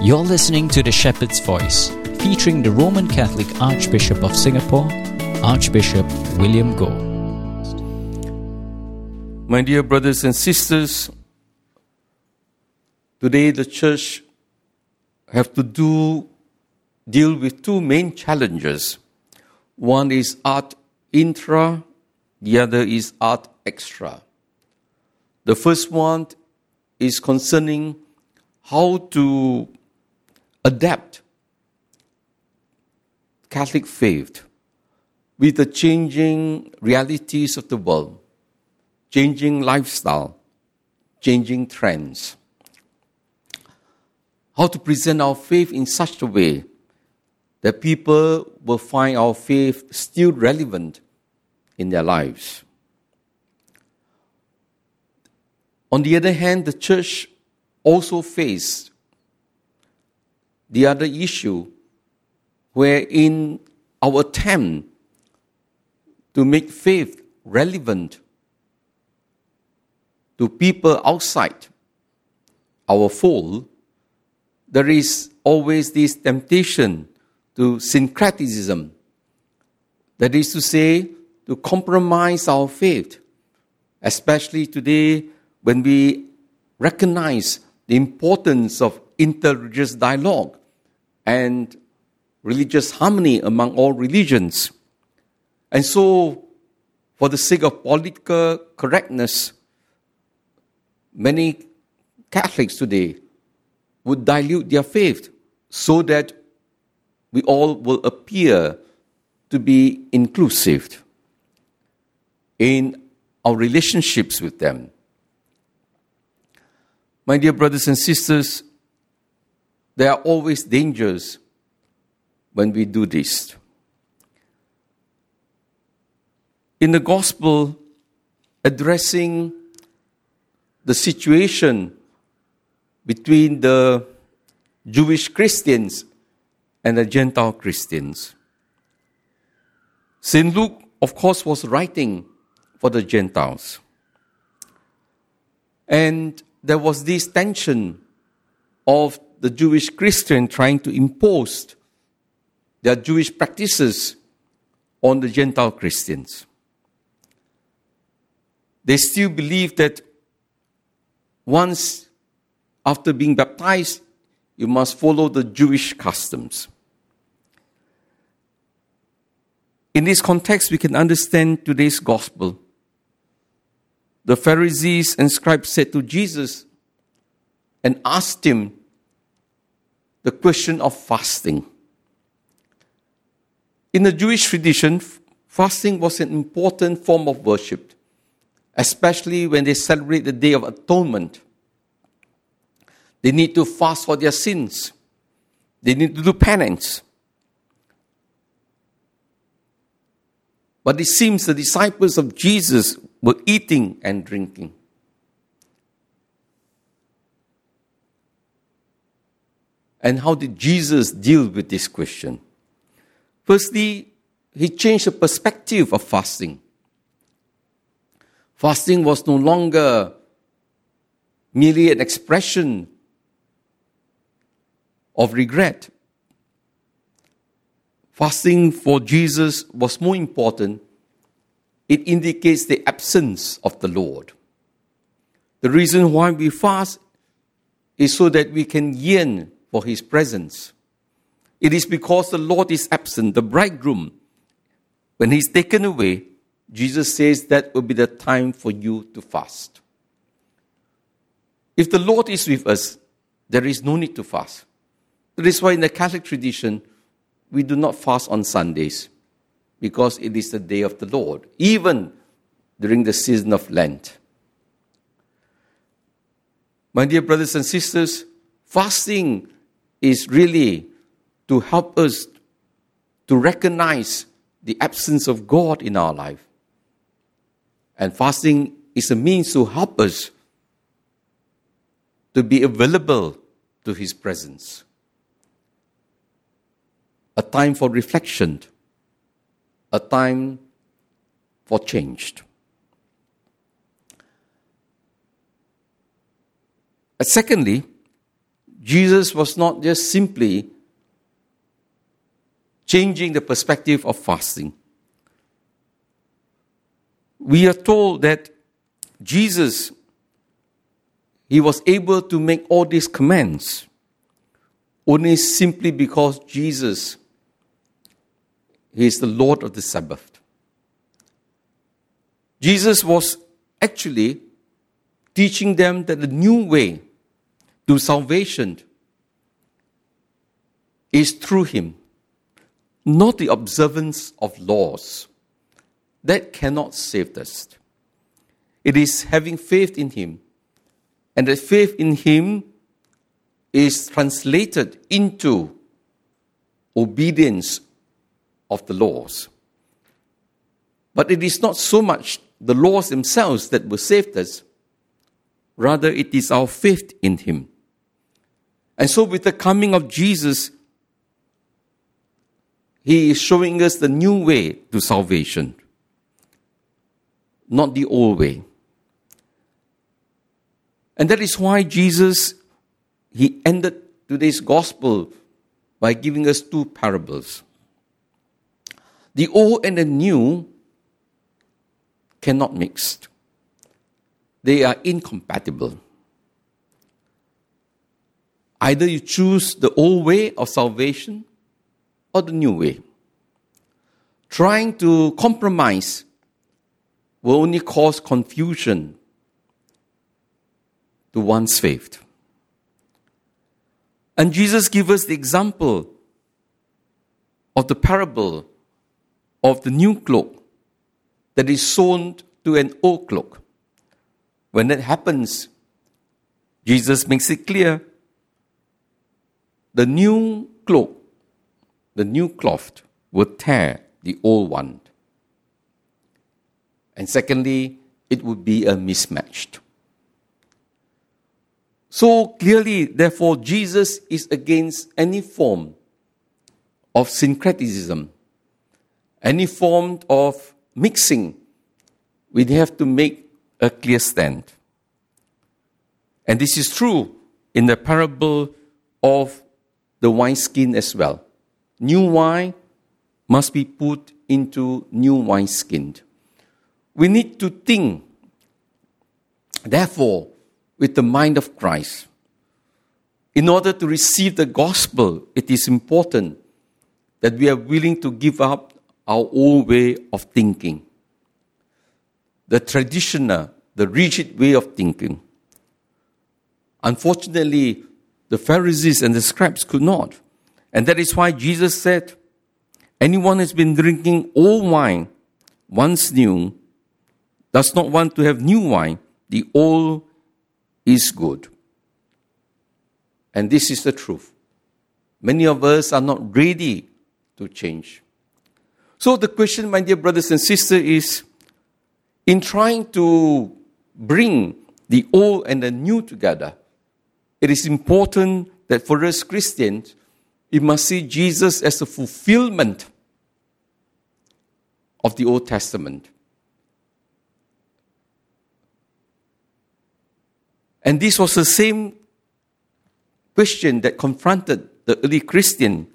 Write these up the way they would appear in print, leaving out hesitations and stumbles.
You're listening to The Shepherd's Voice, featuring the Roman Catholic Archbishop of Singapore, Archbishop William Goh. My dear brothers and sisters, today the Church have to deal with two main challenges. One is ad intra, the other is ad extra. The first one is concerning how to adapt Catholic faith with the changing realities of the world, changing lifestyle, changing trends. How to present our faith in such a way that people will find our faith still relevant in their lives. On the other hand, the Church also faced the other issue where in our attempt to make faith relevant to people outside our fold, there is always this temptation to syncretism, that is to say, to compromise our faith, especially today when we recognize the importance of interreligious dialogue and religious harmony among all religions. And so, for the sake of political correctness, many Catholics today would dilute their faith so that we all will appear to be inclusive in our relationships with them. My dear brothers and sisters, there are always dangers when we do this. In the Gospel, addressing the situation between the Jewish Christians and the Gentile Christians, St. Luke, of course, was writing for the Gentiles. And there was this tension of the Jewish Christian trying to impose their Jewish practices on the Gentile Christians. They still believe that once after being baptized, you must follow the Jewish customs. In this context, we can understand today's gospel. The Pharisees and scribes said to Jesus and asked him the question of fasting. In the Jewish tradition, fasting was an important form of worship, especially when they celebrate the Day of Atonement. They need to fast for their sins. They need to do penance. But it seems the disciples of Jesus were eating and drinking. And how did Jesus deal with this question? Firstly, he changed the perspective of fasting. Fasting was no longer merely an expression of regret. Fasting for Jesus was more important. It indicates the absence of the Lord. The reason why we fast is so that we can yearn for His presence. It is because the Lord is absent, the bridegroom. When He's taken away, Jesus says that will be the time for you to fast. If the Lord is with us, there is no need to fast. That is why in the Catholic tradition, we do not fast on Sundays, because it is the day of the Lord, even during the season of Lent. My dear brothers and sisters, fasting is really to help us to recognize the absence of God in our life. And fasting is a means to help us to be available to His presence. A time for reflection, a time for change. Secondly, Jesus was not just simply changing the perspective of fasting. We are told that Jesus, he was able to make all these commands only simply because Jesus, he is the Lord of the Sabbath. Jesus was actually teaching them that the new way to salvation is through him, not the observance of laws. That cannot save us. It is having faith in him, and that faith in him is translated into obedience of the laws. But it is not so much the laws themselves that will save us, rather it is our faith in him. And so with the coming of Jesus, he is showing us the new way to salvation, not the old way. And that is why Jesus, he ended today's gospel by giving us two parables. The old and the new cannot mix. They are incompatible. Either you choose the old way of salvation or the new way. Trying to compromise will only cause confusion to one's faith. And Jesus gives us the example of the parable of the new cloak that is sewn to an old cloak. When that happens, Jesus makes it clear. The new cloak, the new cloth will tear the old one. And secondly, it would be a mismatched. So clearly, therefore, Jesus is against any form of syncretism, any form of mixing. We have to make a clear stand. And this is true in the parable of the wineskin as well. New wine must be put into new wineskin. We need to think, therefore, with the mind of Christ. In order to receive the gospel, it is important that we are willing to give up our old way of thinking, the traditional, the rigid way of thinking. Unfortunately, the Pharisees and the scribes could not. And that is why Jesus said, anyone who's been drinking old wine, once new, does not want to have new wine. The old is good. And this is the truth. Many of us are not ready to change. So the question, my dear brothers and sisters, is, in trying to bring the old and the new together, it is important that for us Christians, we must see Jesus as the fulfillment of the Old Testament. And this was the same question that confronted the early Christian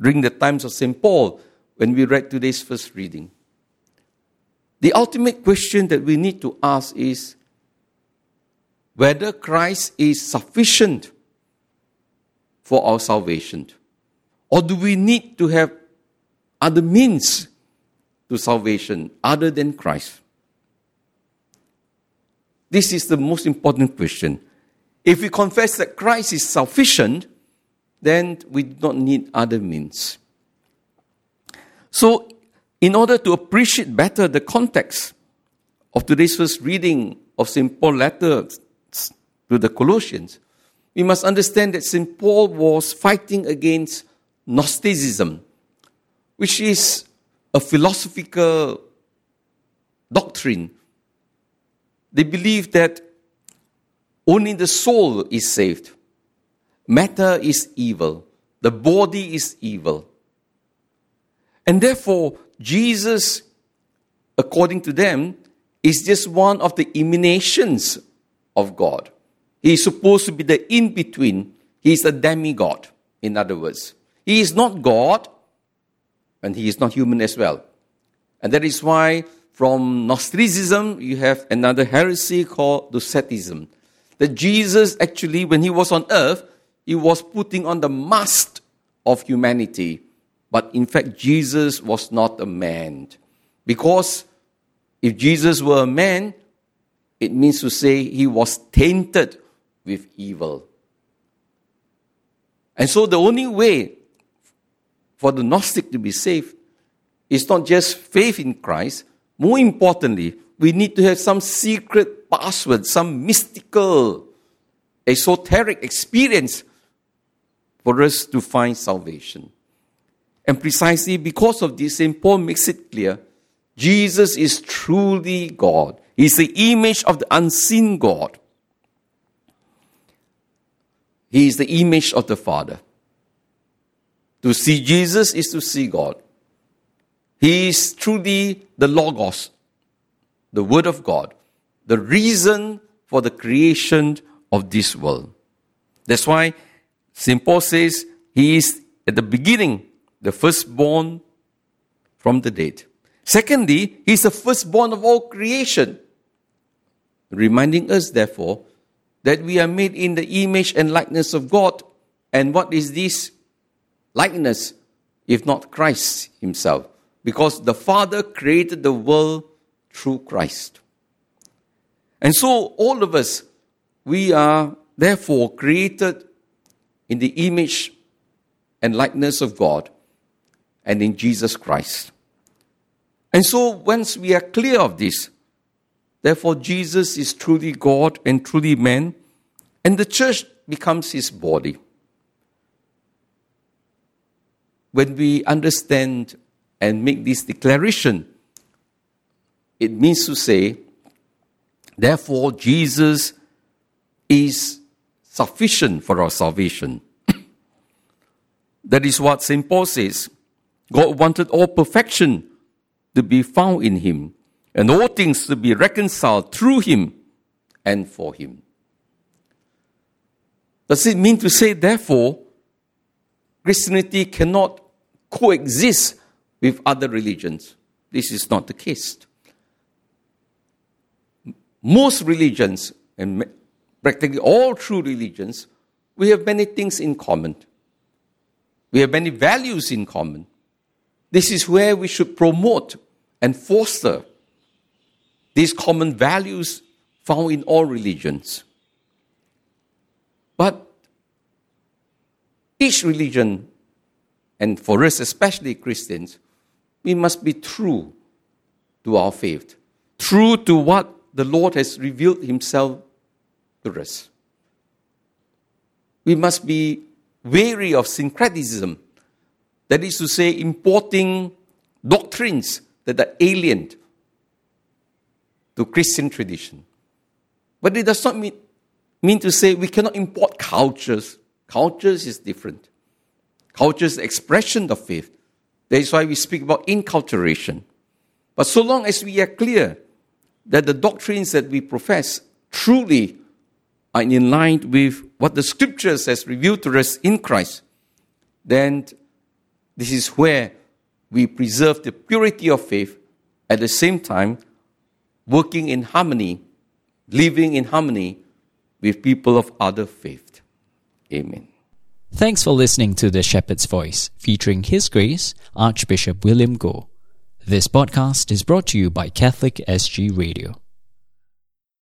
during the times of St. Paul when we read today's first reading. The ultimate question that we need to ask is whether Christ is sufficient for our salvation, or do we need to have other means to salvation other than Christ? This is the most important question. If we confess that Christ is sufficient, then we do not need other means. So, in order to appreciate better the context of today's first reading of St. Paul's letter to the Colossians, we must understand that St. Paul was fighting against Gnosticism, which is a philosophical doctrine. They believe that only the soul is saved, matter is evil, the body is evil. And therefore, Jesus, according to them, is just one of the emanations of God. He is supposed to be the in-between. He is a demigod, in other words. He is not God, and he is not human as well. And that is why from Gnosticism, you have another heresy called Docetism. That Jesus actually, when he was on earth, he was putting on the mask of humanity. But in fact, Jesus was not a man. Because if Jesus were a man, it means to say he was tainted with evil. And so the only way for the Gnostic to be saved is not just faith in Christ. More importantly, we need to have some secret password, some mystical, esoteric experience for us to find salvation. And precisely because of this, St. Paul makes it clear, Jesus is truly God. He is the image of the unseen God. He is the image of the Father. To see Jesus is to see God. He is truly the Logos, the Word of God, the reason for the creation of this world. That's why St. Paul says he is at the beginning, the firstborn from the dead. Secondly, he is the firstborn of all creation, reminding us, therefore, that we are made in the image and likeness of God. And what is this likeness, if not Christ himself? Because the Father created the world through Christ. And so all of us, we are therefore created in the image and likeness of God and in Jesus Christ. And so once we are clear of this, therefore, Jesus is truly God and truly man, and the church becomes his body. When we understand and make this declaration, it means to say, therefore, Jesus is sufficient for our salvation. That is what St. Paul says. God wanted all perfection to be found in him, and all things to be reconciled through him and for him. Does it mean to say, therefore, Christianity cannot coexist with other religions? This is not the case. Most religions, and practically all true religions, we have many things in common. We have many values in common. This is where we should promote and foster these common values found in all religions. But each religion, and for us especially Christians, we must be true to our faith, true to what the Lord has revealed himself to us. We must be wary of syncretism, that is to say, importing doctrines that are alien to Christian tradition. But it does not mean to say we cannot import cultures. Cultures is different. Culture is the expression of faith. That is why we speak about inculturation. But so long as we are clear that the doctrines that we profess truly are in line with what the Scriptures has revealed to us in Christ, then this is where we preserve the purity of faith, at the same time working in harmony, living in harmony with people of other faith. Amen. Thanks for listening to The Shepherd's Voice, featuring His Grace, Archbishop William Goh. This podcast is brought to you by Catholic SG Radio.